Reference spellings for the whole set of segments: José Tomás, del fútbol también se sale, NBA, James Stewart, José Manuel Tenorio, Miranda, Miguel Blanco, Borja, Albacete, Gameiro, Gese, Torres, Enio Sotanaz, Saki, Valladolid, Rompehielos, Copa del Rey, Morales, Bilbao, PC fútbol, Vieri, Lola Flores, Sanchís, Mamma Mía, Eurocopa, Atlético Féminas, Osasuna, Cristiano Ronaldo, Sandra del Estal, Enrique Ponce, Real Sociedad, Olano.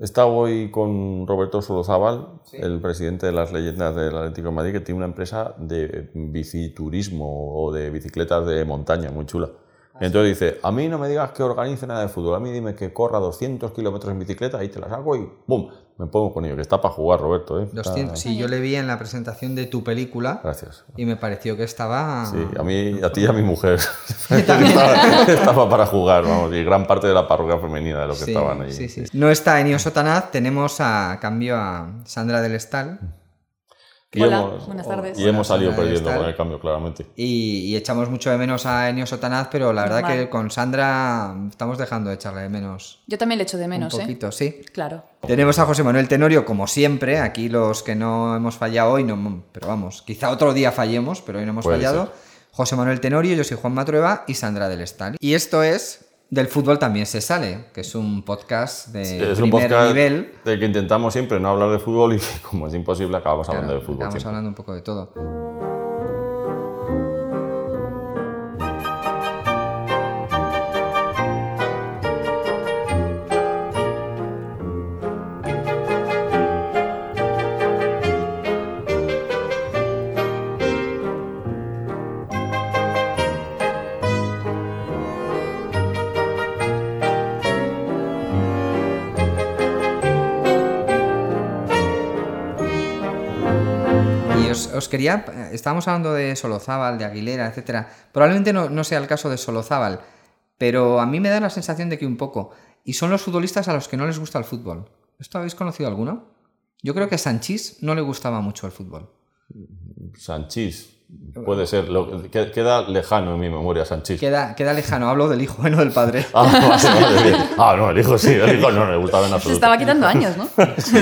He estado hoy con Roberto Solozábal, ¿sí?, el presidente de las leyendas del Atlético de Madrid, que tiene una empresa de biciturismo o de bicicletas de montaña, muy chula. Ah, entonces, ¿sí?, dice, a mí no me digas que organice nada de fútbol, a mí dime que corra 200 kilómetros en bicicleta, ahí te la saco y ¡bum! Me pongo con ello, que está para jugar, Roberto, ¿eh? 200, sí, yo le vi en la presentación de tu película. Gracias. Y me pareció que estaba... Sí, a mí, a ti y a mi mujer. Estaba para jugar, vamos, y gran parte de la parroquia femenina de los que sí, estaban ahí. Sí, sí. No está Enio Sotanaz, tenemos a cambio a Sandra del Estal. Hola, buenas tardes. Y hemos salido perdiendo con el cambio, claramente. Y echamos mucho de menos a Enio Sotanaz, pero la verdad que con Sandra estamos dejando de echarle de menos. Yo también le echo de menos, ¿eh? Un poquito, sí. Claro. Tenemos a José Manuel Tenorio, como siempre. Aquí los que no hemos fallado hoy, no, pero vamos, quizá otro día fallemos, pero hoy no hemos fallado. Ser. José Manuel Tenorio, yo soy Juan Matrueva y Sandra del Estal. Y esto es... Del fútbol también se sale, que es un podcast de primer nivel. Del que intentamos siempre no hablar de fútbol y como es imposible acabamos hablando de fútbol. Acabamos siempre hablando un poco de todo. Estábamos hablando de Solozábal, de Aguilera, etcétera. Probablemente no sea el caso de Solozábal, pero a mí me da la sensación de que un poco. Y son los futbolistas a los que no les gusta el fútbol. ¿Esto habéis conocido alguno? Yo creo que a Sanchís no le gustaba mucho el fútbol. Sanchís, puede ser. Queda lejano en mi memoria Sanchís. Queda lejano, hablo del hijo, no del padre. No, el hijo sí, el hijo no le gustaba en absoluto. Se estaba quitando años, ¿no? sí,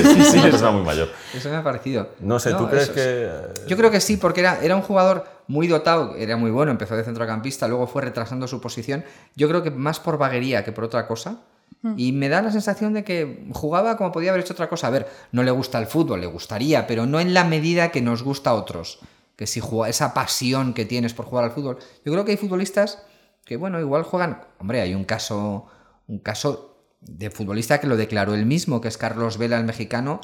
estaba muy mayor. Eso me ha parecido. No sé, ¿tú crees que...? Yo creo que sí, porque era un jugador muy dotado, era muy bueno, empezó de centrocampista, luego fue retrasando su posición. Yo creo que más por vaguería que por otra cosa. Y me da la sensación de que jugaba como podía haber hecho otra cosa. A ver, no le gusta el fútbol, le gustaría, pero no en la medida que nos gusta a otros. Que si juega, esa pasión que tienes por jugar al fútbol. Yo creo que hay futbolistas que, bueno, igual juegan... Hombre, hay un caso de futbolista que lo declaró él mismo, que es Carlos Vela, el mexicano,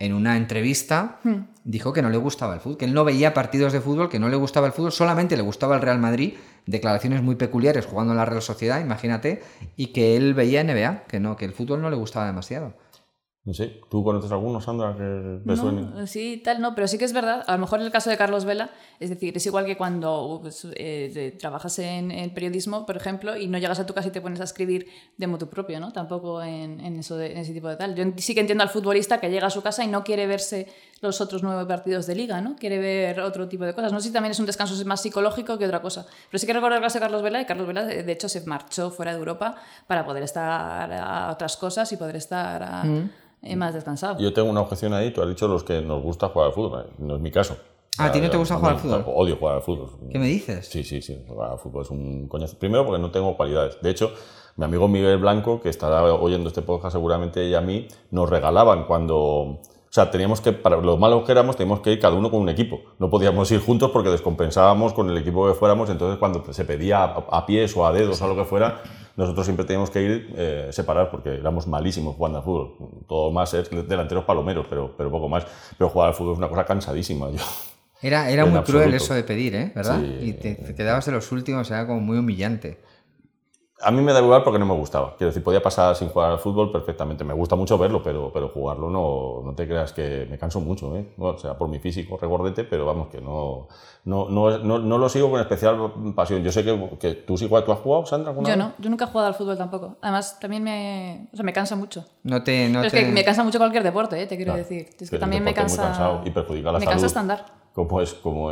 en una entrevista, dijo que no le gustaba el fútbol, que él no veía partidos de fútbol, que no le gustaba el fútbol, solamente le gustaba el Real Madrid. Declaraciones muy peculiares jugando en la Real Sociedad, imagínate, y que él veía NBA, que el fútbol no le gustaba demasiado. No sé, ¿tú conoces alguno, Sandra, que te suene? Sí, pero sí que es verdad, a lo mejor en el caso de Carlos Vela, es decir, es igual que cuando trabajas en el periodismo, por ejemplo, y no llegas a tu casa y te pones a escribir de motu propio, ¿no? Tampoco en ese tipo de tal. Yo sí que entiendo al futbolista que llega a su casa y no quiere verse los otros 9 partidos de liga, ¿no? Quiere ver otro tipo de cosas. No sé si también es un descanso más psicológico que otra cosa. Pero sí que recuerdo el caso de Carlos Vela, y Carlos Vela, de hecho, se marchó fuera de Europa para poder estar a otras cosas y poder estar a... más descansado. Yo tengo una objeción ahí, tú has dicho los que nos gusta jugar al fútbol, no es mi caso. ¿A ti no te gusta jugar al fútbol? Odio jugar al fútbol. ¿Qué me dices? Sí, jugar al fútbol es un coñazo. Primero porque no tengo cualidades. De hecho, mi amigo Miguel Blanco, que estará oyendo este podcast seguramente, y a mí nos regalaban cuando... O sea, teníamos que, para lo malos que éramos, teníamos que ir cada uno con un equipo. No podíamos ir juntos porque descompensábamos con el equipo que fuéramos. Entonces, cuando se pedía a pies o a dedos o a lo que fuera, nosotros siempre teníamos que ir separados porque éramos malísimos jugando al fútbol. Todo más es delanteros palomeros, pero poco más. Pero jugar al fútbol es una cosa cansadísima. Era muy absoluto. Cruel eso de pedir, ¿eh? ¿Verdad? Sí. Y te quedabas de los últimos, era como muy humillante. A mí me da igual porque no me gustaba. Quiero decir, podía pasar sin jugar al fútbol perfectamente. Me gusta mucho verlo, pero jugarlo no te creas que me canso mucho, ¿eh? Bueno, o sea, por mi físico regordete, pero vamos, que no lo sigo con especial pasión. Yo sé que tú has jugado, Sandra, alguna vez. Yo nunca he jugado al fútbol tampoco. Además, también me cansa mucho. Es que me cansa mucho cualquier deporte, ¿eh? Te quiero decir. Es que también me cansa... Cansado y perjudica la salud. Me cansa estándar. Como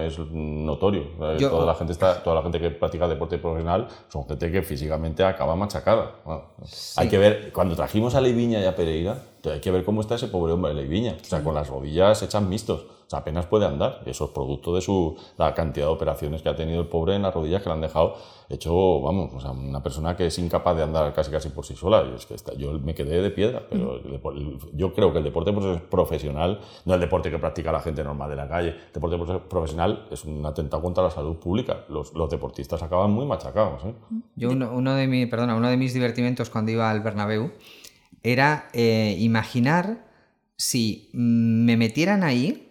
es notorio. Yo, toda la gente que practica deporte profesional son gente que físicamente acaba machacada. Bueno, sí. Hay que ver, cuando trajimos a Leiviña y a Pereira, hay que ver cómo está ese pobre hombre de Leiviña. O sea, sí. Con las rodillas hechas mixtos. O sea, apenas puede andar. Eso es producto de la cantidad de operaciones que ha tenido el pobre en las rodillas que le han dejado hecho, vamos, o sea, una persona que es incapaz de andar casi por sí sola. Y es que yo me quedé de piedra, pero yo creo que el deporte profesional, no el deporte que practica la gente normal de la calle, el deporte profesional es un atentado contra la salud pública. Los deportistas acaban muy machacados, ¿eh? Yo uno de mis divertimentos cuando iba al Bernabéu era imaginar si me metieran ahí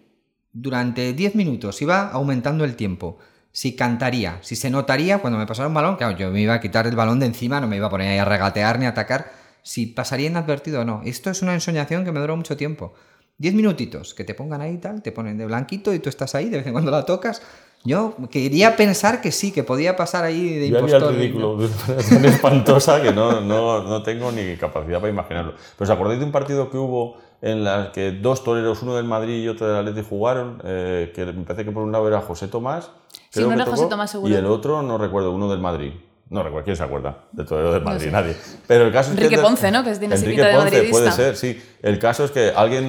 durante 10 minutos, iba aumentando el tiempo, si cantaría, si se notaría cuando me pasara un balón, claro, yo me iba a quitar el balón de encima, no me iba a poner ahí a regatear ni a atacar, si pasaría inadvertido o no. Esto es una ensoñación que me duró mucho tiempo. 10 minutitos, que te pongan ahí tal, te ponen de blanquito y tú estás ahí, de vez en cuando la tocas. Yo quería pensar que sí, que podía pasar ahí de impostor. Yo haría el ridículo, de una tan espantosa que no tengo ni capacidad para imaginarlo. Pero ¿os acordáis de un partido que hubo en el que dos toreros, uno del Madrid y otro del Athletic, jugaron? Que me parece que por un lado era José Tomás, creo, sí, no era José Tomás, seguro. Y el otro, no recuerdo, uno del Madrid. No recuerdo, ¿quién se acuerda? De torero del Madrid, no sé. Nadie. Pero el caso es que Enrique Ponce, ¿no? Que es Enrique Ponce, de puede ser, sí. El caso es que alguien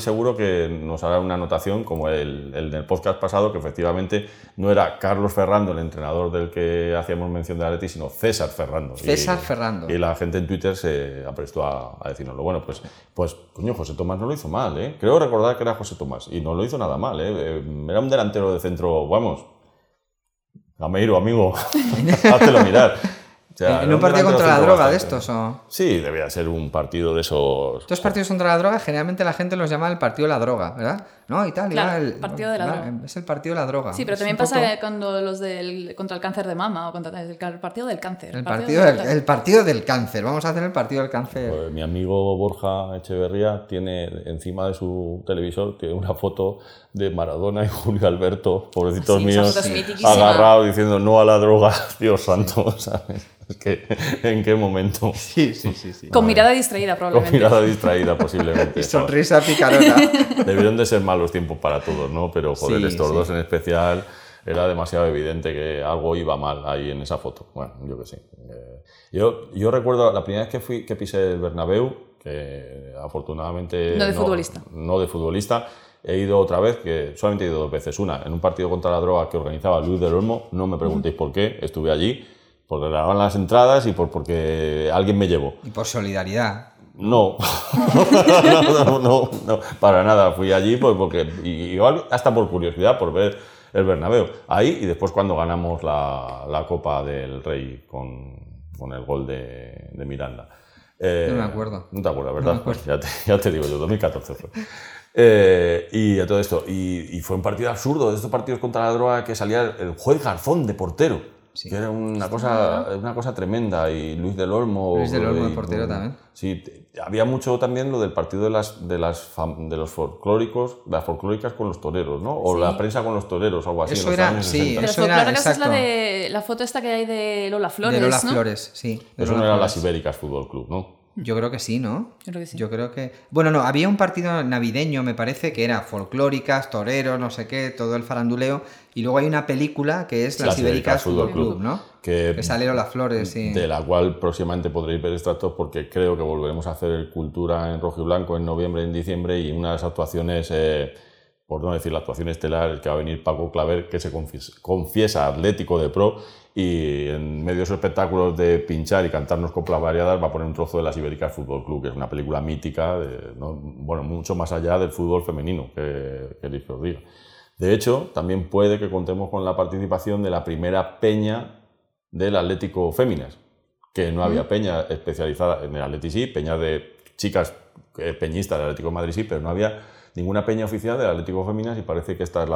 seguro que nos hará una anotación, como el del podcast pasado, que efectivamente no era Carlos Ferrando, el entrenador del que hacíamos mención de Atleti, sino César Ferrando. César Ferrando. Y la gente en Twitter se aprestó a decirnoslo. Bueno, pues coño, José Tomás no lo hizo mal, ¿eh? Creo recordar que era José Tomás y no lo hizo nada mal, ¿eh? Era un delantero de centro, vamos. Gameiro, amigo, háztelo mirar. O sea, ¿en un partido contra la droga bastante de estos? ¿O? Sí, debía ser un partido de esos. Estos partidos contra la droga, generalmente la gente los llama el partido de la droga, ¿verdad? No, y tal, claro, el partido de la droga. Es el partido de la droga. Sí, pero también pasa cuando los del contra el cáncer de mama o contra el partido del cáncer. El partido del cáncer. Vamos a hacer el partido del cáncer. Pues, mi amigo Borja Echeverría tiene encima de su televisor tiene una foto de Maradona y Julio Alberto, pobrecitos míos, agarrados diciendo no a la droga, Dios santo, ¿sabes? Es que, ¿en qué momento? Sí. Con mirada distraída, probablemente. Con mirada distraída, posiblemente. Y sonrisa picarona. Debieron de ser malos tiempos para todos, ¿no? Pero, joder, estos dos en especial, era demasiado evidente que algo iba mal ahí en esa foto. Bueno, yo qué sé. Yo recuerdo la primera vez que pisé el Bernabéu, que afortunadamente... No de futbolista. He ido otra vez, que solamente he ido dos veces. Una, en un partido contra la droga que organizaba Luis del Olmo. No me preguntéis por qué, estuve allí. Porque daban las entradas y porque alguien me llevó. ¿Y por solidaridad? No, para nada. Fui allí porque igual hasta por curiosidad, por ver el Bernabéu. Ahí y después cuando ganamos la Copa del Rey con el gol de Miranda. No me acuerdo. No te acuerdas, ¿verdad? No me acuerdo. Ya te digo yo, 2014 fue. Y todo esto. Y fue un partido absurdo, de estos partidos contra la droga que salía el juez Garzón de portero. Sí. Que era una cosa tremenda, y Luis del Olmo, el portero también. Sí, había mucho también lo del partido de las folclóricas con los toreros, ¿no? O la prensa con los toreros, algo así. Eso en los años 60. Eso era, exacto. Es la foto esta que hay de Lola Flores, ¿no? De Lola Flores, sí. Eso no era Las Ibéricas Fútbol Club, ¿no? Yo creo que sí, ¿no? Yo creo que... Bueno, no, había un partido navideño, me parece, que era folclóricas, toreros, no sé qué, todo el faranduleo, y luego hay una película que es Las Ibéricas Fútbol Club, ¿no? Que salieron las flores, sí. De la cual próximamente podréis ver extractos porque creo que volveremos a hacer el Cultura en rojo y blanco en noviembre, en diciembre, y una de las actuaciones... por no decir la actuación estelar, que va a venir Paco Claver, que se confiesa Atlético de pro, y en medio de esos espectáculos de pinchar y cantarnos coplas variadas va a poner un trozo de Las Ibéricas Fútbol Club, que es una película mítica, mucho más allá del fútbol femenino, que queréis que os diga. De hecho, también puede que contemos con la participación de la primera peña del Atlético Féminas, que no había peña especializada en el Atlético, sí, peña de chicas peñistas del Atlético de Madrid, sí, pero no había ninguna peña oficial del Atlético Féminas, y parece que esta es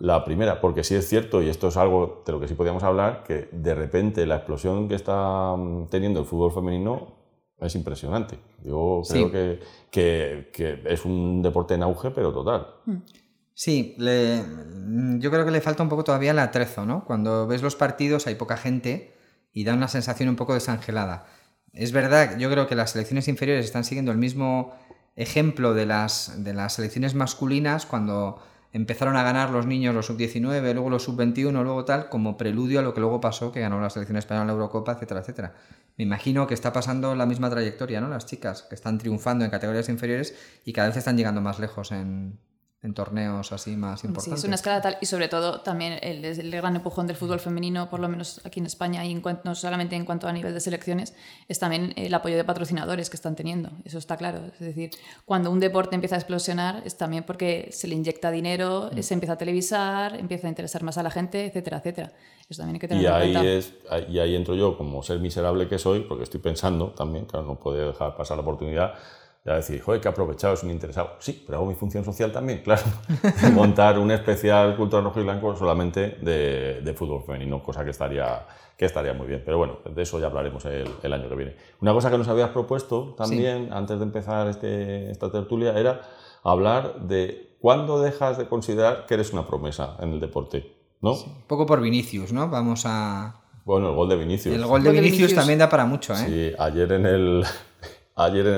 la primera, porque sí es cierto, y esto es algo de lo que sí podíamos hablar, que de repente la explosión que está teniendo el fútbol femenino es impresionante. Yo creo que es un deporte en auge, pero total. Sí, yo creo que le falta un poco todavía el atrezo, ¿no? Cuando ves los partidos hay poca gente y da una sensación un poco desangelada. Es verdad, yo creo que las selecciones inferiores están siguiendo el mismo ejemplo de las selecciones masculinas cuando empezaron a ganar los niños, los sub-19, luego los sub-21, luego tal, como preludio a lo que luego pasó, que ganó la selección española en la Eurocopa, etcétera, etcétera. Me imagino que está pasando la misma trayectoria, ¿no? Las chicas que están triunfando en categorías inferiores y cada vez están llegando más lejos en en torneos así más importantes. Sí, es una escala tal, y sobre todo también el gran empujón del fútbol femenino, por lo menos aquí en España, y en cuanto, no solamente en cuanto a nivel de selecciones, es también el apoyo de patrocinadores que están teniendo, eso está claro. Es decir, cuando un deporte empieza a explosionar es también porque se le inyecta dinero, se empieza a televisar, empieza a interesar más a la gente, etcétera, etcétera. Eso también hay que tener en cuenta. Y ahí entro yo, como ser miserable que soy, porque estoy pensando también, claro, no puedo dejar pasar la oportunidad. Ya decir, joder, que aprovechado, es un interesado. Sí, pero hago mi función social también, claro. Montar un especial Cultura Rojo y Blanco solamente de fútbol femenino, cosa que estaría muy bien. Pero bueno, de eso ya hablaremos el año que viene. Una cosa que nos habías propuesto también, antes de empezar esta tertulia, era hablar de cuándo dejas de considerar que eres una promesa en el deporte, ¿no? Sí, un poco por Vinicius, ¿no? Vamos a... Bueno, el gol de Vinicius. El gol de Vinicius también da para mucho, ¿eh? Sí, Ayer en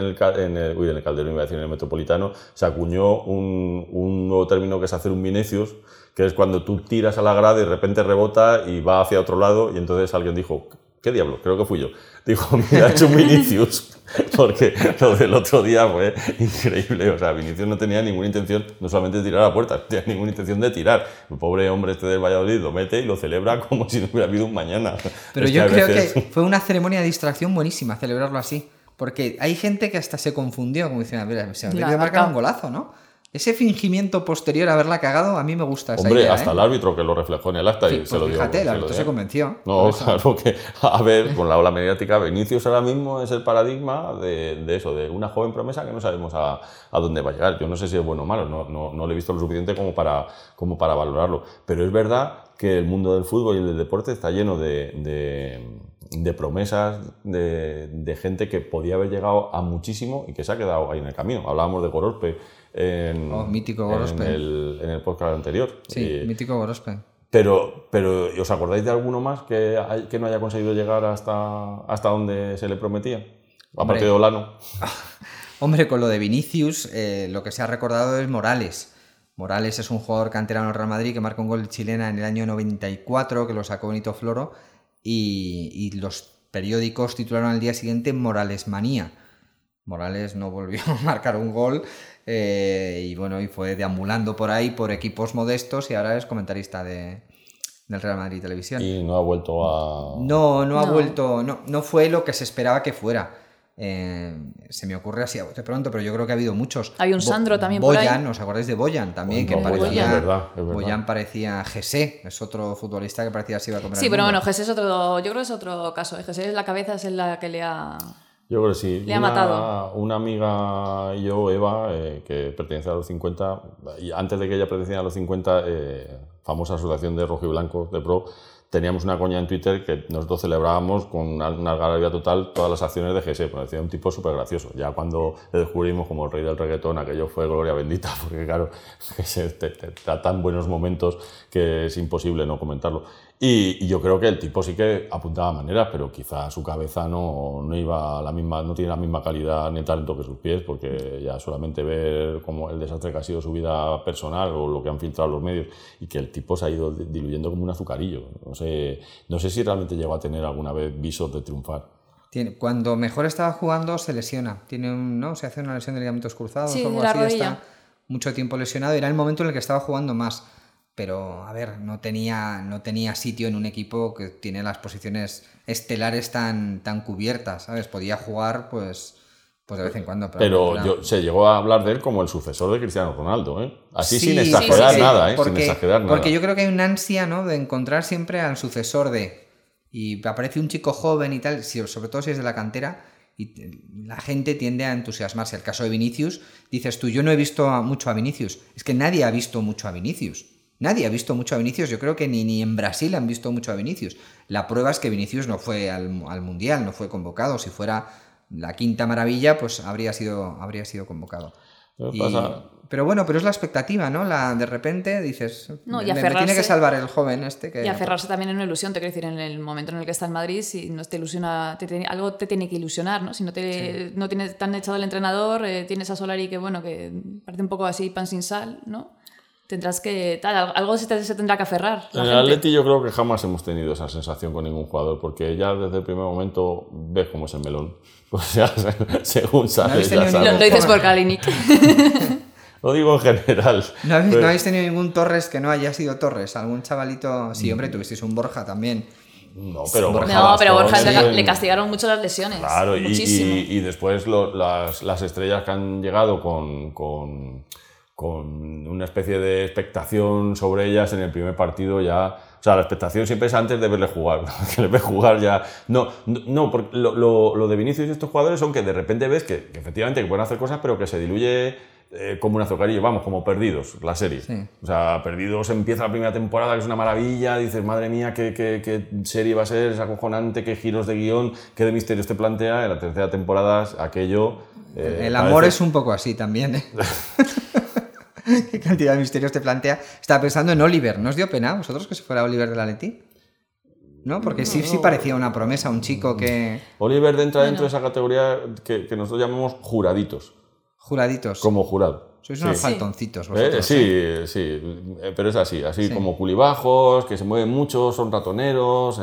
el Calderón, iba a decir en el Metropolitano, se acuñó un nuevo término que es hacer un Vinicius, que es cuando tú tiras a la grada y de repente rebota y va hacia otro lado, y entonces alguien dijo, ¿qué diablo? Creo que fui yo. Dijo, mira, ha hecho un Vinicius, porque lo del otro día fue increíble. O sea, Vinicius no tenía ninguna intención, no solamente de tirar a la puerta, no tenía ninguna intención de tirar. El pobre hombre este del Valladolid lo mete y lo celebra como si no hubiera habido un mañana. Pero yo creo que fue una ceremonia de distracción buenísima celebrarlo así. Porque hay gente que hasta se confundió, como dicen, a ver, se me ha marcado un golazo, ¿no? Ese fingimiento posterior a haberla cagado, a mí me gusta esa idea, hasta el árbitro que lo reflejó en el acta y pues se lo dio. Fíjate, el árbitro se convenció. No, claro que, a ver, con la ola mediática, Vinicius ahora mismo es el paradigma de eso, de una joven promesa que no sabemos a dónde va a llegar. Yo no sé si es bueno o malo, no le he visto lo suficiente como para valorarlo. Pero es verdad que el mundo del fútbol y del deporte está lleno de promesas, de gente que podía haber llegado a muchísimo y que se ha quedado ahí en el camino. Hablábamos de Gorospe mítico Gorospe. En el podcast anterior. Sí, mítico Gorospe. Pero ¿os acordáis de alguno más que no haya conseguido llegar hasta donde se le prometía? Aparte de Olano. Hombre, con lo de Vinicius, lo que se ha recordado es Morales. Morales es un jugador canterano del Real Madrid que marcó un gol chilena en el año 94, que lo sacó Benito Floro. Y los periódicos titularon al día siguiente Morales Manía. Morales no volvió a marcar un gol y fue deambulando por ahí por equipos modestos y ahora es comentarista del Real Madrid Televisión. Y no ha vuelto a... No fue lo que se esperaba que fuera. Se me ocurre así de pronto, pero yo creo que ha habido muchos. Hay un Sandro también por ahí. Boyan, ¿os acordáis de Boyan también? Bueno, que parecía, es verdad. Boyan parecía Gese, es otro futbolista que parecía así iba a comer. Sí, pero bueno, Gese es otro, yo creo que es otro caso. Gese es la cabeza, es en la que le ha... Yo creo que sí. Le ha matado. Una amiga y yo, Eva, que pertenece a los 50, y antes de que ella perteneciera a los 50, famosa asociación de rojiblancos de pro, teníamos una coña en Twitter que nosotros celebrábamos con una algarabía total todas las acciones de Gese, porque decía un tipo súper gracioso. Ya cuando le descubrimos como el rey del reggaetón, aquello fue gloria bendita, porque claro, Gese da tan buenos momentos que es imposible no comentarlo. Y yo creo que el tipo sí que apuntaba maneras, pero quizá su cabeza no iba a la misma, no tiene la misma calidad ni talento que sus pies, porque ya solamente ver como el desastre que ha sido su vida personal o lo que han filtrado los medios, y que el tipo se ha ido diluyendo como un azucarillo. No sé si realmente llegó a tener alguna vez visos de triunfar. Cuando mejor estaba jugando se lesiona, se hace una lesión de ligamentos cruzados, sí, algo así, está mucho tiempo lesionado, era el momento en el que estaba jugando más. Pero, a ver, no tenía sitio en un equipo que tiene las posiciones estelares tan cubiertas, ¿sabes? Podía jugar, pues de vez en cuando. Pero se llegó a hablar de él como el sucesor de Cristiano Ronaldo, ¿eh? Así sí, sin exagerar nada, ¿eh? Sin exagerar nada. Porque yo creo que hay una ansia, ¿no?, de encontrar siempre al sucesor de... Y aparece un chico joven y tal, sobre todo si es de la cantera, y la gente tiende a entusiasmarse. El caso de Vinicius, dices tú, yo no he visto mucho a Vinicius. Es que nadie ha visto mucho a Vinicius. Nadie ha visto mucho a Vinicius, yo creo que ni en Brasil han visto mucho a Vinicius. La prueba es que Vinicius no fue al Mundial, no fue convocado. Si fuera la quinta maravilla, pues habría sido convocado. Pero es la expectativa, ¿no? De repente dices, me tiene que salvar el joven este. Y aferrarse también en una ilusión, te quiero decir, en el momento en el que está en Madrid, si no te ilusiona, algo te tiene que ilusionar, ¿no? Si no tienes tan echado el entrenador, tienes a Solari que parece un poco así pan sin sal, ¿no? Tendrás que... algo se tendrá que aferrar. En el Atleti yo creo que jamás hemos tenido esa sensación con ningún jugador, porque ya desde el primer momento ves cómo es el melón. O sea, según sabes, ya sabes. Lo dices por Kalinic. Lo digo en general. ¿No habéis, pero... ¿no habéis tenido ningún Torres que no haya sido Torres? ¿Algún chavalito? Sí, hombre, tuvisteis un Borja también. No, pero Borja, no, pero Borja le castigaron mucho las lesiones. Claro, y después las estrellas que han llegado con una especie de expectación sobre ellas en el primer partido ya... O sea, la expectación siempre es antes de verle jugar. Que le ves jugar ya... No, porque lo de Vinicius y estos jugadores son que de repente ves que efectivamente que pueden hacer cosas, pero que se diluye como un azucarillo, vamos, como Perdidos, la serie. Sí. O sea, Perdidos empieza la primera temporada, que es una maravilla, dices, madre mía, qué serie va a ser, es acojonante, qué giros de guión, qué de misterios te plantea. En la tercera temporada, aquello... el amor parece... es un poco así también, ¿eh? ¿Qué cantidad de misterios te plantea? Estaba pensando en Oliver. ¿No os dio pena vosotros que se fuera Oliver del Athletic? ¿No? Porque no, sí, no. Sí parecía una promesa, un chico que... Oliver entra dentro de esa categoría que nosotros llamamos juraditos. Juraditos. Como jurado. Sois unos faltoncitos vosotros. Sí, pero es así. Como culibajos, que se mueven mucho, son ratoneros,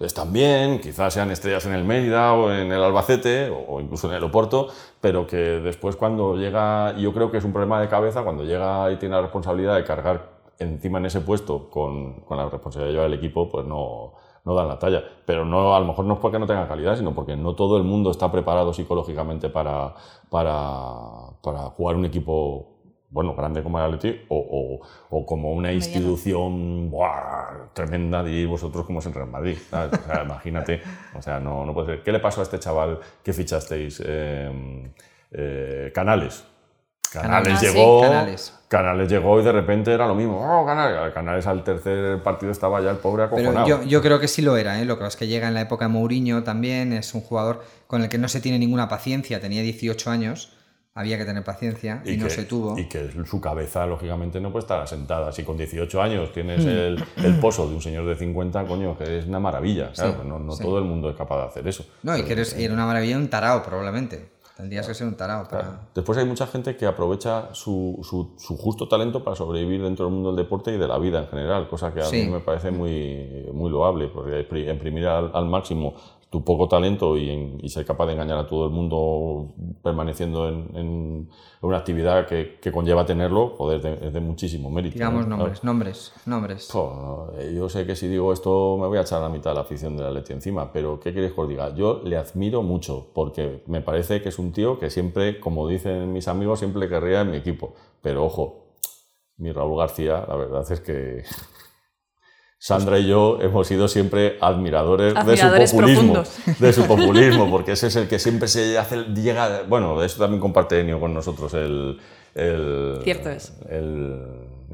están bien, quizás sean estrellas en el Mérida o en el Albacete o incluso en el Oporto, pero que después cuando llega, yo creo que es un problema de cabeza, cuando llega y tiene la responsabilidad de cargar encima en ese puesto con la responsabilidad de llevar el equipo, pues no dan la talla, pero no, a lo mejor no es porque no tengan calidad, sino porque no todo el mundo está preparado psicológicamente para jugar un equipo grande como el Athletic o como una institución tremenda, diréis vosotros, como es el Real Madrid, ¿sabes? O sea, imagínate, o sea, no puede ser. ¿Qué le pasó a este chaval que fichasteis? Canales llegó. Sí, Canales llegó y de repente era lo mismo. Canales al tercer partido estaba ya el pobre acojonado. Pero yo creo que sí lo era, ¿eh? Lo que es que llega en la época de Mourinho también, es un jugador con el que no se tiene ninguna paciencia, tenía 18 años, había que tener paciencia y no se tuvo. Y que su cabeza, lógicamente, no puede estar asentada. Si con 18 años tienes el pozo de un señor de 50, coño, que es una maravilla. Claro, sí, no todo el mundo es capaz de hacer eso. No, pero, y que era una maravilla, un tarao probablemente. Tendrías que ser un tarao. Claro. Después hay mucha gente que aprovecha su justo talento para sobrevivir dentro del mundo del deporte y de la vida en general, cosa que a mí me parece muy, muy loable, porque imprimir al máximo tu poco talento y ser capaz de engañar a todo el mundo permaneciendo en una actividad que conlleva tenerlo, joder, es de muchísimo mérito. Digamos, ¿no? nombres. Yo sé que si digo esto me voy a echar a la mitad de la afición de la Atleti encima, pero ¿qué queréis que os diga? Yo le admiro mucho, porque me parece que es un tío que siempre, como dicen mis amigos, siempre querría en mi equipo. Pero ojo, mi Raúl García, la verdad es que Sandra y yo hemos sido siempre admiradores de su populismo. Profundos. De su populismo, porque ese es el que siempre se hace, llega... Bueno, eso también comparte Enio con nosotros, cierto es.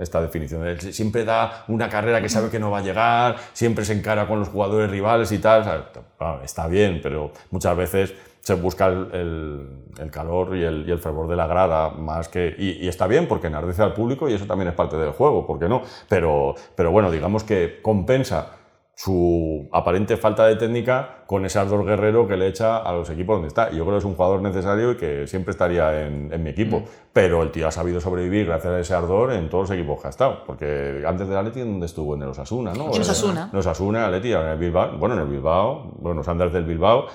Esta definición. Él siempre da una carrera que sabe que no va a llegar, siempre se encara con los jugadores rivales y tal. O sea, está bien, pero muchas veces... se busca el calor y el fervor de la grada más que... Y está bien porque enardece al público y eso también es parte del juego, ¿por qué no? Pero bueno, digamos que compensa su aparente falta de técnica con ese ardor guerrero que le echa a los equipos donde está. Yo creo que es un jugador necesario y que siempre estaría en mi equipo, pero el tío ha sabido sobrevivir gracias a ese ardor en todos los equipos que ha estado, porque antes del Atleti, ¿dónde estuvo? En el Osasuna, ¿no? En el Osasuna, Atleti, en el Bilbao, Sandra del Bilbao,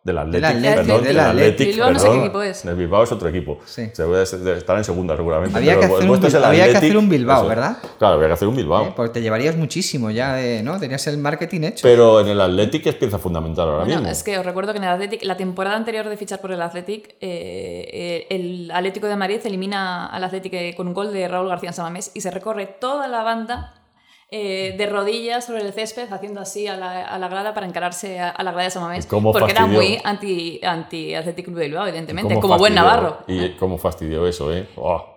del Athletic, Bilbao, no sé qué equipo es. El Bilbao es otro equipo. Sí. Estará en segunda seguramente. Había que hacer un Bilbao, eso, ¿verdad? Claro, había que hacer un Bilbao. Porque te llevarías muchísimo ya, ¿no? Tenías el marketing hecho. Pero en el Athletic es pieza fundamental ahora mismo. Es que os recuerdo que en el Athletic, la temporada anterior de fichar por el Athletic, el Atlético de Madrid elimina al Athletic con un gol de Raúl García en San Mamés y se recorre toda la banda de rodillas sobre el césped haciendo así a la grada para encararse a la grada de San Mamés, porque fastidió. Era muy anti Athletic Club de Bilbao, evidentemente, como buen navarro. Y cómo fastidió eso, ¿eh?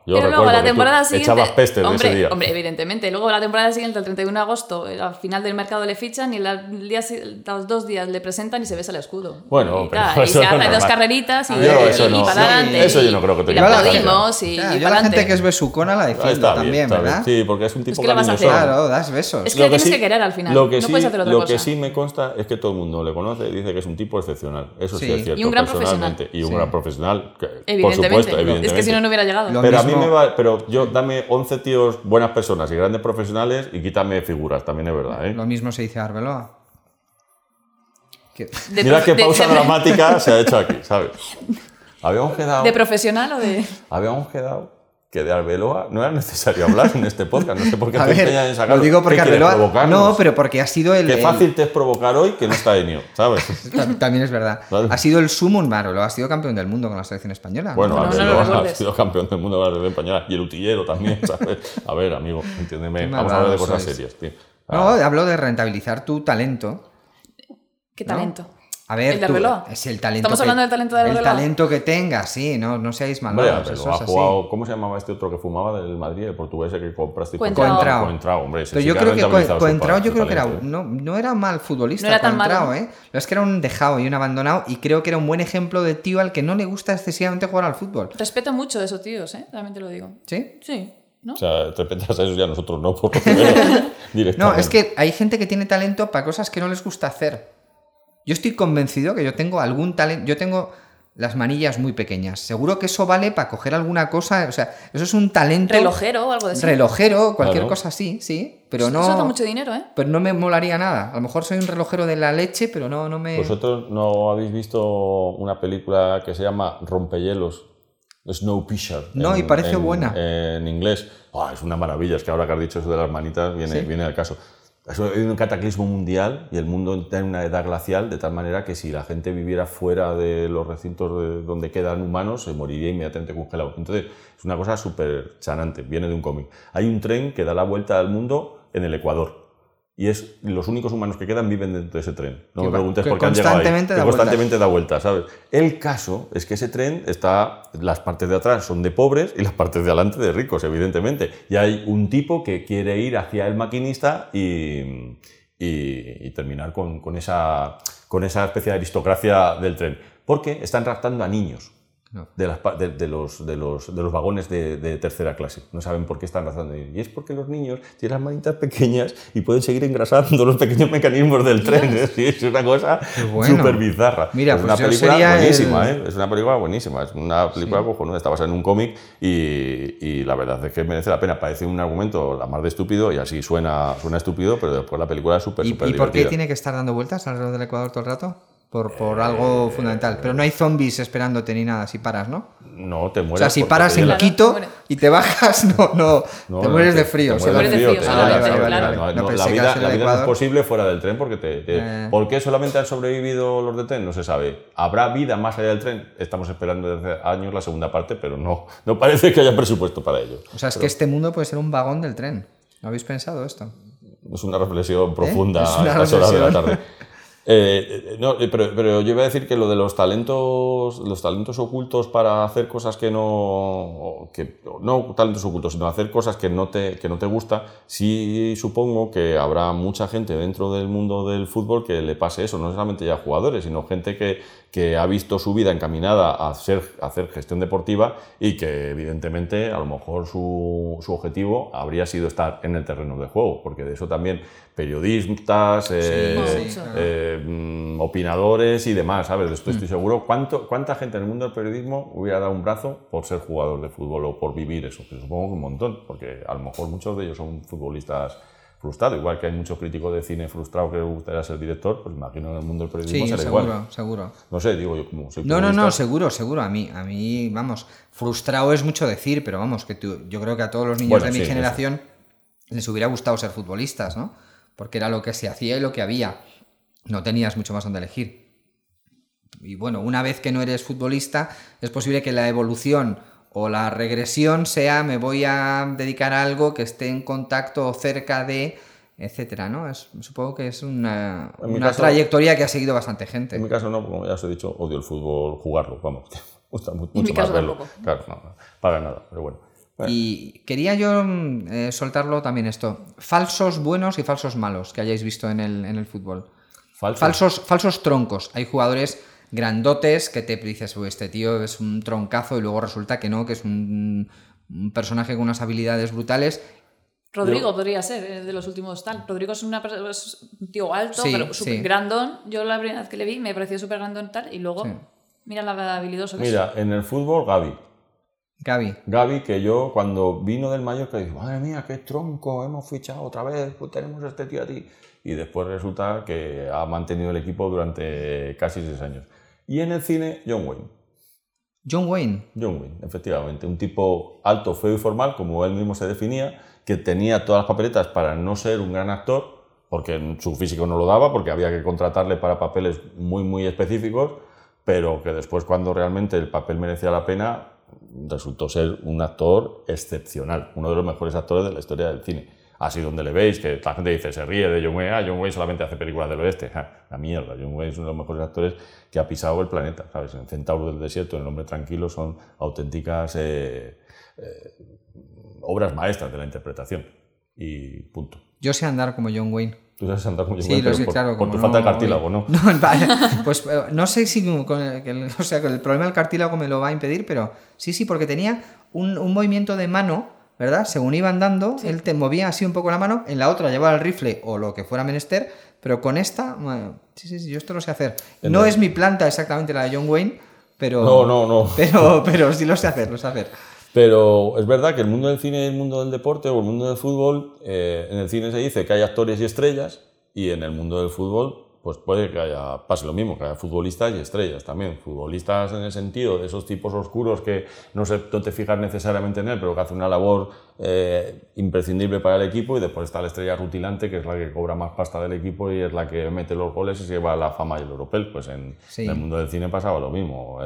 Pero luego la temporada siguiente echabas peste de ese día. Hombre, evidentemente. Luego la temporada siguiente, el 31 de agosto, al final del mercado le fichan y los 2 días le presentan y se besa el escudo. Bueno, pero eso y se hacen no 2 carreritas y para adelante. Eso yo no creo que te diga. Yo la gente que es besucona la defiendo también, ¿verdad? Sí, porque es un tipo cariñoso. Besos. Es que tienes que querer al final, no puedes hacer otra cosa. Lo que sí me consta es que todo el mundo le conoce y dice que es un tipo excepcional, eso sí es cierto, personalmente. Y un gran profesional, por supuesto, evidentemente. Es que si no hubiera llegado. Pero a mí me va, pero yo dame 11 tíos buenas personas y grandes profesionales y quítame figuras, también es verdad, ¿eh? Lo mismo se dice a Arbeloa. Mira qué pausa dramática se ha hecho aquí, ¿sabes? Habíamos quedado... ¿De profesional o de...? Habíamos quedado que de Arbeloa no era necesario hablar en este podcast. No sé por qué te empeñas en sacarlo. Lo digo porque Arbeloa... No, pero porque ha sido el... Qué fácil te es provocar hoy que no está Enio, ¿sabes? También es verdad. ¿Vale? Ha sido el sumum Arbeloa. Ha sido campeón del mundo con la selección española. Bueno, no, Arbeloa no ha sido campeón del mundo con la selección española. Y el utillero también, ¿sabes? A ver, amigo, entiéndeme. Vamos a hablar de cosas serias, tío. Ah. No, hablo de rentabilizar tu talento. ¿Qué talento? ¿No? A ver, ¿el de Arbeloa? Es el talento. Estamos hablando del talento de Arbeloa. El talento que tengas, sí, no seáis malvados. Vale, eso es así. ¿Cómo se llamaba este otro que fumaba del Madrid, el portugués que compraste? Coentrao. Coentrao, hombre. Yo creo que Coentrao, era, no era mal futbolista, no era tan Coentrao, ¿eh? No, es que era un dejado y un abandonado, y creo que era un buen ejemplo de tío al que no le gusta excesivamente jugar al fútbol. Respeto mucho de esos tíos, ¿eh? También te lo digo. ¿Sí? Sí. ¿No? O sea, de repente a eso ya nosotros no, por lo menos, directamente. No, es que hay gente que tiene talento para cosas que no les gusta hacer. Yo estoy convencido que yo tengo algún talento, yo tengo las manillas muy pequeñas. Seguro que eso vale para coger alguna cosa, o sea, eso es un talento... Relojero o algo de eso. Relojero, cualquier cosa así, sí, pero no... Eso da mucho dinero, ¿eh? Pero no me molaría nada. A lo mejor soy un relojero de la leche, pero no me... ¿Vosotros no habéis visto una película que se llama Rompehielos? Snowpiercer. No, y parece buena. En inglés. Es una maravilla, es que ahora que has dicho eso de las manitas viene al caso. Es un cataclismo mundial y el mundo está en una edad glacial, de tal manera que si la gente viviera fuera de los recintos donde quedan humanos, se moriría inmediatamente congelado. Entonces, es una cosa súper chanante, viene de un cómic. Hay un tren que da la vuelta al mundo en el Ecuador. Y es los únicos humanos que quedan viven dentro de ese tren. No me preguntes por qué han llegado ahí. Constantemente da vueltas, ¿sabes? El caso es que ese tren está... Las partes de atrás son de pobres y las partes de adelante de ricos, evidentemente. Y hay un tipo que quiere ir hacia el maquinista y terminar con esa especie de aristocracia del tren. Porque están raptando a niños. No. De los vagones de tercera clase. No saben por qué están razonando. Y es porque los niños tienen las manitas pequeñas y pueden seguir engrasando los pequeños mecanismos del tren. ¿Sí? Es una cosa súper bizarra. Mira, es una película buenísima. Es una película buenísima. Es una película cojonuda. Está basada en un cómic y la verdad es que merece la pena. Parece un argumento la más de estúpido y así suena estúpido, pero después la película es súper divertida. ¿Y por qué tiene que estar dando vueltas alrededor del Ecuador todo el rato? Por algo fundamental. Pero no hay zombies esperándote ni nada si paras, ¿no? No, te mueres. O sea, si paras en Quito y te bajas, te mueres de frío. Te mueres de frío. La vida no es posible fuera del tren porque ¿Por qué solamente han sobrevivido los de tren? No se sabe. ¿Habrá vida más allá del tren? Estamos esperando desde años la segunda parte, pero no parece que haya presupuesto para ello. O sea, es que este mundo puede ser un vagón del tren. ¿No habéis pensado esto? Es una reflexión profunda a estas horas de la tarde. Pero yo iba a decir que lo de los talentos ocultos para hacer cosas que no te gusta, sí supongo que habrá mucha gente dentro del mundo del fútbol que le pase eso, no solamente ya jugadores, sino gente que ha visto su vida encaminada a hacer gestión deportiva y que evidentemente a lo mejor su objetivo habría sido estar en el terreno de juego, porque de eso también periodistas, opinadores y demás, ¿sabes? De esto estoy seguro. ¿Cuánta gente en el mundo del periodismo hubiera dado un brazo por ser jugador de fútbol o por vivir eso? Que supongo que un montón, porque a lo mejor muchos de ellos son futbolistas frustrados. Igual que hay muchos críticos de cine frustrados que les gustaría ser director, pues imagino que en el mundo del periodismo será igual. Sí, seguro. No sé, digo yo como soy periodista. No, seguro. A mí, vamos, frustrado es mucho decir, pero vamos, que yo creo que a todos los niños de mi generación les hubiera gustado ser futbolistas, ¿no? Porque era lo que se hacía y lo que había. No tenías mucho más donde elegir. Y bueno, una vez que no eres futbolista, es posible que la evolución o la regresión sea me voy a dedicar a algo que esté en contacto o cerca de, etcétera, ¿no? Supongo que es una trayectoria que ha seguido bastante gente. En mi caso no, como ya os he dicho, odio el fútbol, jugarlo, vamos. Me gusta mucho más verlo. Claro, no, para nada, pero bueno. Y quería yo soltarlo también esto. Falsos buenos y falsos malos que hayáis visto en el fútbol. Falsos troncos. Hay jugadores grandotes que te dices, este tío es un troncazo y luego resulta que no, que es un personaje con unas habilidades brutales. Rodrigo podría ser, de los últimos tal. Rodrigo es un tío alto, pero súper grandón. Yo la primera vez que le vi me pareció súper grandón tal y luego mira la habilidoso que es. Mira, en el fútbol Gavi, que yo cuando vino del Mallorca dije, madre mía, qué tronco, hemos fichado otra vez, pues tenemos a este tío aquí. Y después resulta que ha mantenido el equipo durante casi 6 años. Y en el cine, John Wayne. John Wayne. John Wayne, efectivamente. Un tipo alto, feo y formal, como él mismo se definía, que tenía todas las papeletas para no ser un gran actor, porque su físico no lo daba, porque había que contratarle para papeles muy, muy específicos, pero que después, cuando realmente el papel merecía la pena, resultó ser un actor excepcional, uno de los mejores actores de la historia del cine. Así donde le veis, que la gente dice, se ríe de John Wayne, John Wayne solamente hace películas del oeste. Ja, la mierda, John Wayne es uno de los mejores actores que ha pisado el planeta, ¿sabes? En Centauro del Desierto, en El Hombre Tranquilo, son auténticas obras maestras de la interpretación. Y punto. Yo sé andar como John Wayne. Tú sabes andar como John Wayne, pero por tu falta de cartílago, ¿no? Pues no sé si el problema del cartílago me lo va a impedir, pero sí, porque tenía un movimiento de mano, ¿verdad? Según iba andando, sí, él te movía así un poco la mano, en la otra llevaba el rifle o lo que fuera menester, pero con esta, bueno, sí, yo esto lo sé hacer. No es mi planta exactamente la de John Wayne, pero no. Pero sí lo sé hacer. Pero es verdad que el mundo del cine y el mundo del deporte o el mundo del fútbol, en el cine se dice que hay actores y estrellas, y en el mundo del fútbol pues puede que pase lo mismo, que haya futbolistas y estrellas también. Futbolistas en el sentido de esos tipos oscuros que no te fijas necesariamente en él, pero que hace una labor imprescindible para el equipo, y después está la estrella rutilante, que es la que cobra más pasta del equipo y es la que mete los goles y se lleva la fama y el oropel. Pues en el mundo del cine pasaba lo mismo.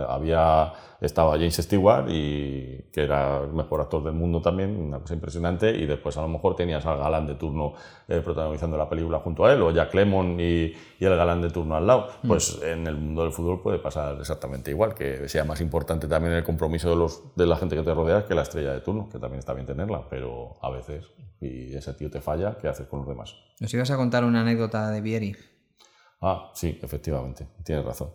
Estaba James Stewart, y que era el mejor actor del mundo también, una cosa impresionante, y después a lo mejor tenías al galán de turno protagonizando la película junto a él, o Jack Lemmon y el galán de turno al lado. Pues en el mundo del fútbol puede pasar exactamente igual, que sea más importante también el compromiso de la gente que te rodea que la estrella de turno, que también está bien tenerla, pero a veces, si ese tío te falla, ¿qué haces con los demás? Nos ibas a contar una anécdota de Vieri. Ah, sí, efectivamente, tienes razón.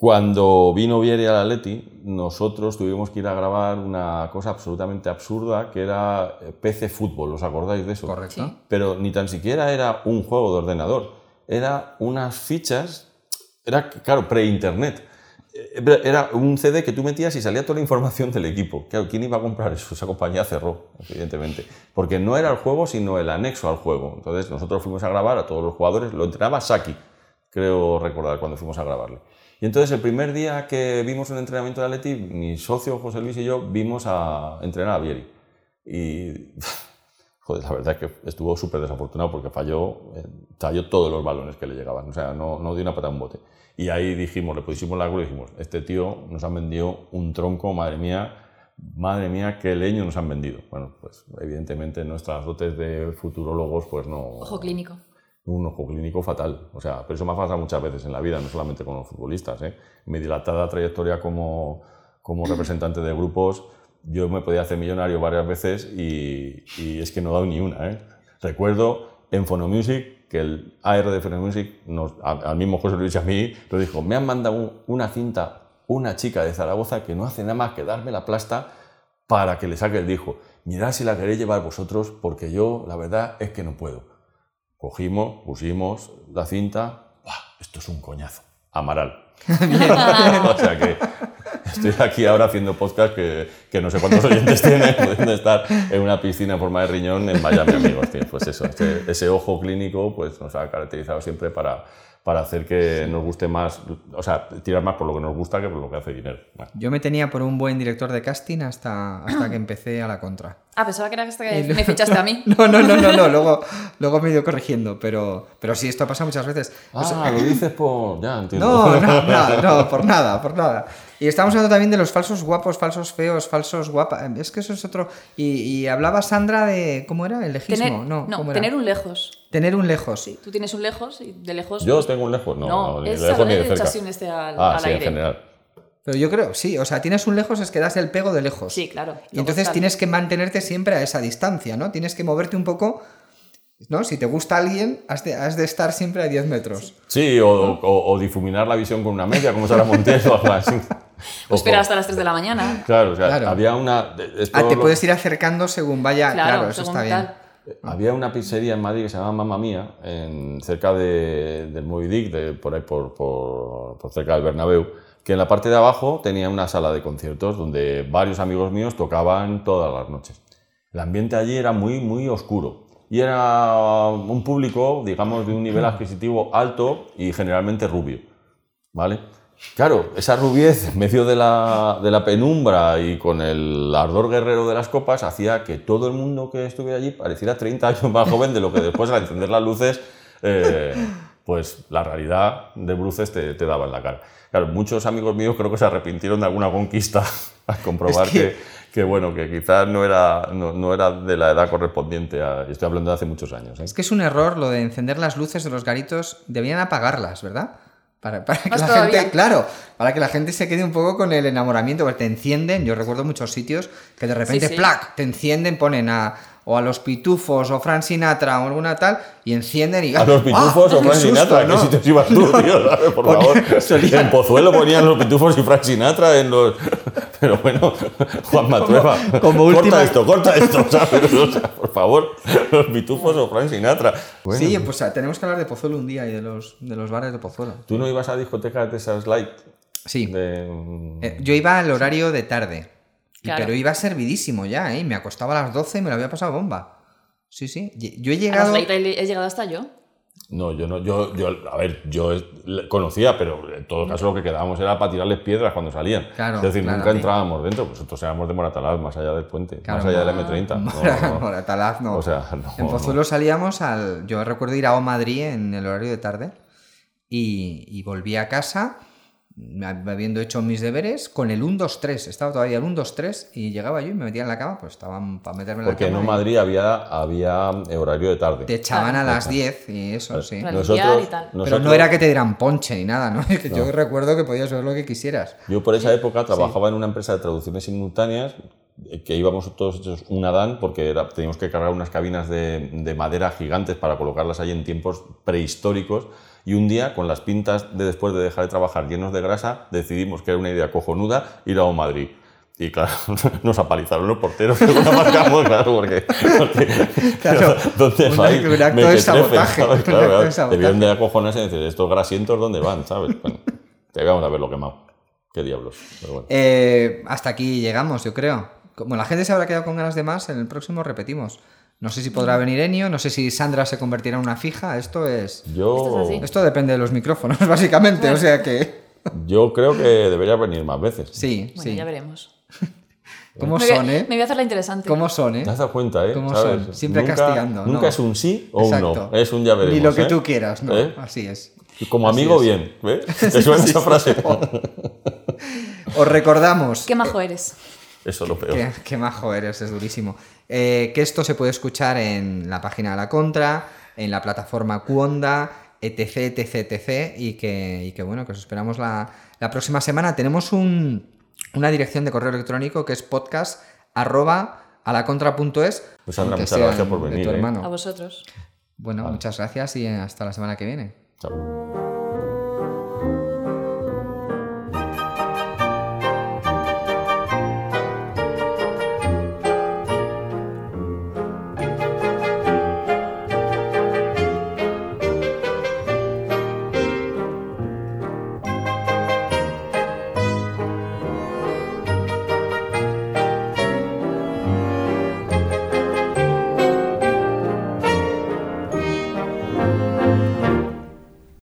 Cuando vino Vieri al Atleti, nosotros tuvimos que ir a grabar una cosa absolutamente absurda que era PC Fútbol, ¿os acordáis de eso? Correcto. Sí. Pero ni tan siquiera era un juego de ordenador, era unas fichas, era, claro, pre-internet. Era un CD que tú metías y salía toda la información del equipo. Claro, ¿quién iba a comprar eso? Esa compañía cerró, evidentemente, porque no era el juego, sino el anexo al juego. Entonces nosotros fuimos a grabar a todos los jugadores, lo entrenaba Saki, creo recordar, cuando fuimos a grabarle. Y entonces el primer día que vimos un entrenamiento de Atleti, mi socio José Luis y yo vimos a entrenar a Vieri. Y joder, la verdad es que estuvo súper desafortunado porque falló todos los balones que le llegaban. O sea, no dio una patada a un bote. Y ahí dijimos, le pusimos la cruz y dijimos, este tío nos han vendido un tronco, madre mía, qué leño nos han vendido. Bueno, pues evidentemente nuestras dotes de futurólogos pues no... Ojo clínico. Un ojo clínico fatal, o sea, pero eso me ha pasado muchas veces en la vida, no solamente con los futbolistas, ¿eh? Mi dilatada trayectoria como representante de grupos, yo me podía hacer millonario varias veces y es que no he dado ni una, ¿eh? Recuerdo en Fonomusic que el AR de Fonomusic, al mismo José Luis y a mí, nos dijo, me han mandado una cinta, una chica de Zaragoza que no hace nada más que darme la plasta para que le saque el disco. Mirad si la queréis llevar vosotros, porque yo la verdad es que no puedo. Cogimos, pusimos la cinta, ¡buah! Esto es un coñazo, Amaral. O sea que estoy aquí ahora haciendo podcast que no sé cuántos oyentes tienen, pudiendo estar en una piscina en forma de riñón en Miami, amigos. Tío. Pues eso, ese ojo clínico pues, nos ha caracterizado siempre para hacer que nos guste más, o sea, tirar más por lo que nos gusta que por lo que hace dinero. Bueno. Yo me tenía por un buen director de casting hasta que empecé a la contra. Ah, pensaba que era hasta que me fichaste a mí. No, luego me he ido corrigiendo, pero sí, esto pasa muchas veces. Ah, lo dices por... Ya, entiendo. No, por nada. Y estamos hablando también de los falsos guapos, falsos feos, falsos guapas. Es que eso es otro. Y hablaba Sandra de... ¿Cómo era? El lejismo. Tener un lejos. Tener un lejos. Sí, tú tienes un lejos y de lejos... Yo tengo un lejos, no es lejos ni de cerca. Sí, aire. En general. Pero yo creo, sí, o sea, tienes un lejos, es que das el pego de lejos. Sí, claro. Y entonces tienes que mantenerte siempre a esa distancia, ¿no? Tienes que moverte un poco... ¿No? Si te gusta alguien, has de estar siempre a 10 metros. Sí, o difuminar la visión con una media, como Sara Montes o algo así. O esperar hasta las 3 de la mañana. Claro, o sea, había una... te puedes ir acercando según vaya... Claro, eso está bien. Había una pizzería en Madrid que se llamaba Mamma Mía, cerca del Moby Dick, por ahí, por cerca del Bernabéu, que en la parte de abajo tenía una sala de conciertos donde varios amigos míos tocaban todas las noches. El ambiente allí era muy, muy oscuro. Y era un público, digamos, de un nivel adquisitivo alto y generalmente rubio, ¿vale? Claro, esa rubiez en medio de la penumbra y con el ardor guerrero de las copas hacía que todo el mundo que estuviera allí pareciera 30 años más joven de lo que después, al encender las luces, pues la realidad de bruces te daba en la cara. Claro, muchos amigos míos creo que se arrepintieron de alguna conquista al comprobar es que bueno, que quizás no era de la edad correspondiente a, estoy hablando de hace muchos años, ¿eh? Es que es un error lo de encender las luces de los garitos, deberían apagarlas, ¿verdad? Para que la gente, claro, para que la gente se quede un poco con el enamoramiento, porque te encienden, yo recuerdo muchos sitios que de repente, sí, sí, ¡plac!, te encienden, ponen a los Pitufos o Frank Sinatra o alguna tal, y encienden y... ¡Ah! A los Pitufos o Frank Sinatra, ¿no? ¿Qué sitios ibas tú, tío? ¿Sabes? Por favor. Solían... En Pozuelo ponían los Pitufos y Frank Sinatra en los... Pero bueno, Juan Matrueva, corta esto, ¿sabes? O sea, por favor, los Pitufos o Frank Sinatra. Bueno. Sí, pues tenemos que hablar de Pozuelo un día y de los bares de Pozuelo. ¿Tú no ibas a discotecas de esas light? Sí. Yo iba al horario de tarde. Claro. Pero iba servidísimo ya, ¿eh? Me acostaba a las 12 y me lo había pasado bomba. Sí, sí. Yo he llegado... ¿He llegado hasta yo? No, yo no. Yo, a ver, yo conocía, pero en todo caso lo que quedábamos era para tirarles piedras cuando salían. Claro, es decir, nunca entrábamos dentro. Pues nosotros éramos de Moratalaz, más allá del puente, claro, más allá del M30. No. Moratalaz no. O sea, no. En Pozuelo salíamos al... Yo recuerdo ir a O Madrid en el horario de tarde y volví a casa... habiendo hecho mis deberes, con el 1-2-3, estaba todavía el 1-2-3 y llegaba yo y me metía en la cama, pues estaban para meterme en la cama. Porque en Madrid había horario de tarde. Te echaban a las 10 y eso, vale. Sí. Nosotros, y tal. Pero no era que te dieran ponche ni nada, ¿no? No. Yo recuerdo que podías ver lo que quisieras. Yo por esa época trabajaba en una empresa de traducciones simultáneas, que íbamos todos hechos un Adán, porque teníamos que cargar unas cabinas de madera gigantes para colocarlas ahí en tiempos prehistóricos. Y un día, con las pintas de después de dejar de trabajar llenos de grasa, decidimos que era una idea cojonuda ir a O Madrid. Y claro, nos apalizaron los porteros, que nos marcamos, claro, porque ¿dónde vais? Un acto de sabotaje. Debieron de acojonarse y decir, estos grasientos, ¿dónde van? ¿Sabes? Bueno, te vamos a ver lo quemado. Qué diablos. Pero bueno. Hasta aquí llegamos, yo creo. Como la gente se habrá quedado con ganas de más, en el próximo repetimos. No sé si podrá venir Enio, no sé si Sandra se convertirá en una fija, esto depende de los micrófonos, básicamente, bueno. O sea que... Yo creo que debería venir más veces. Sí, bueno, sí. Ya veremos. ¿Cómo son, Me voy a hacer la interesante. ¿Cómo son, Te has dado cuenta, ¿Cómo ¿sabes? Son? Siempre nunca, castigando. Nunca es un sí o un no, es un ya veremos. Ni lo que tú quieras, ¿no? Así es. Como amigo, así es. Bien, ¿ves? Eso es esa frase. Os recordamos... Qué majo eres. Eso es lo peor. Qué majo eres, es durísimo. Que esto se puede escuchar en la página de La Contra, en la plataforma Cuonda, etc, etc, etc. Y que bueno, que os esperamos la próxima semana. Tenemos una dirección de correo electrónico que es podcast@alacontra.es. Pues Sandra, muchas gracias por venir. A vosotros. Bueno, vale. Muchas gracias y hasta la semana que viene. Chao.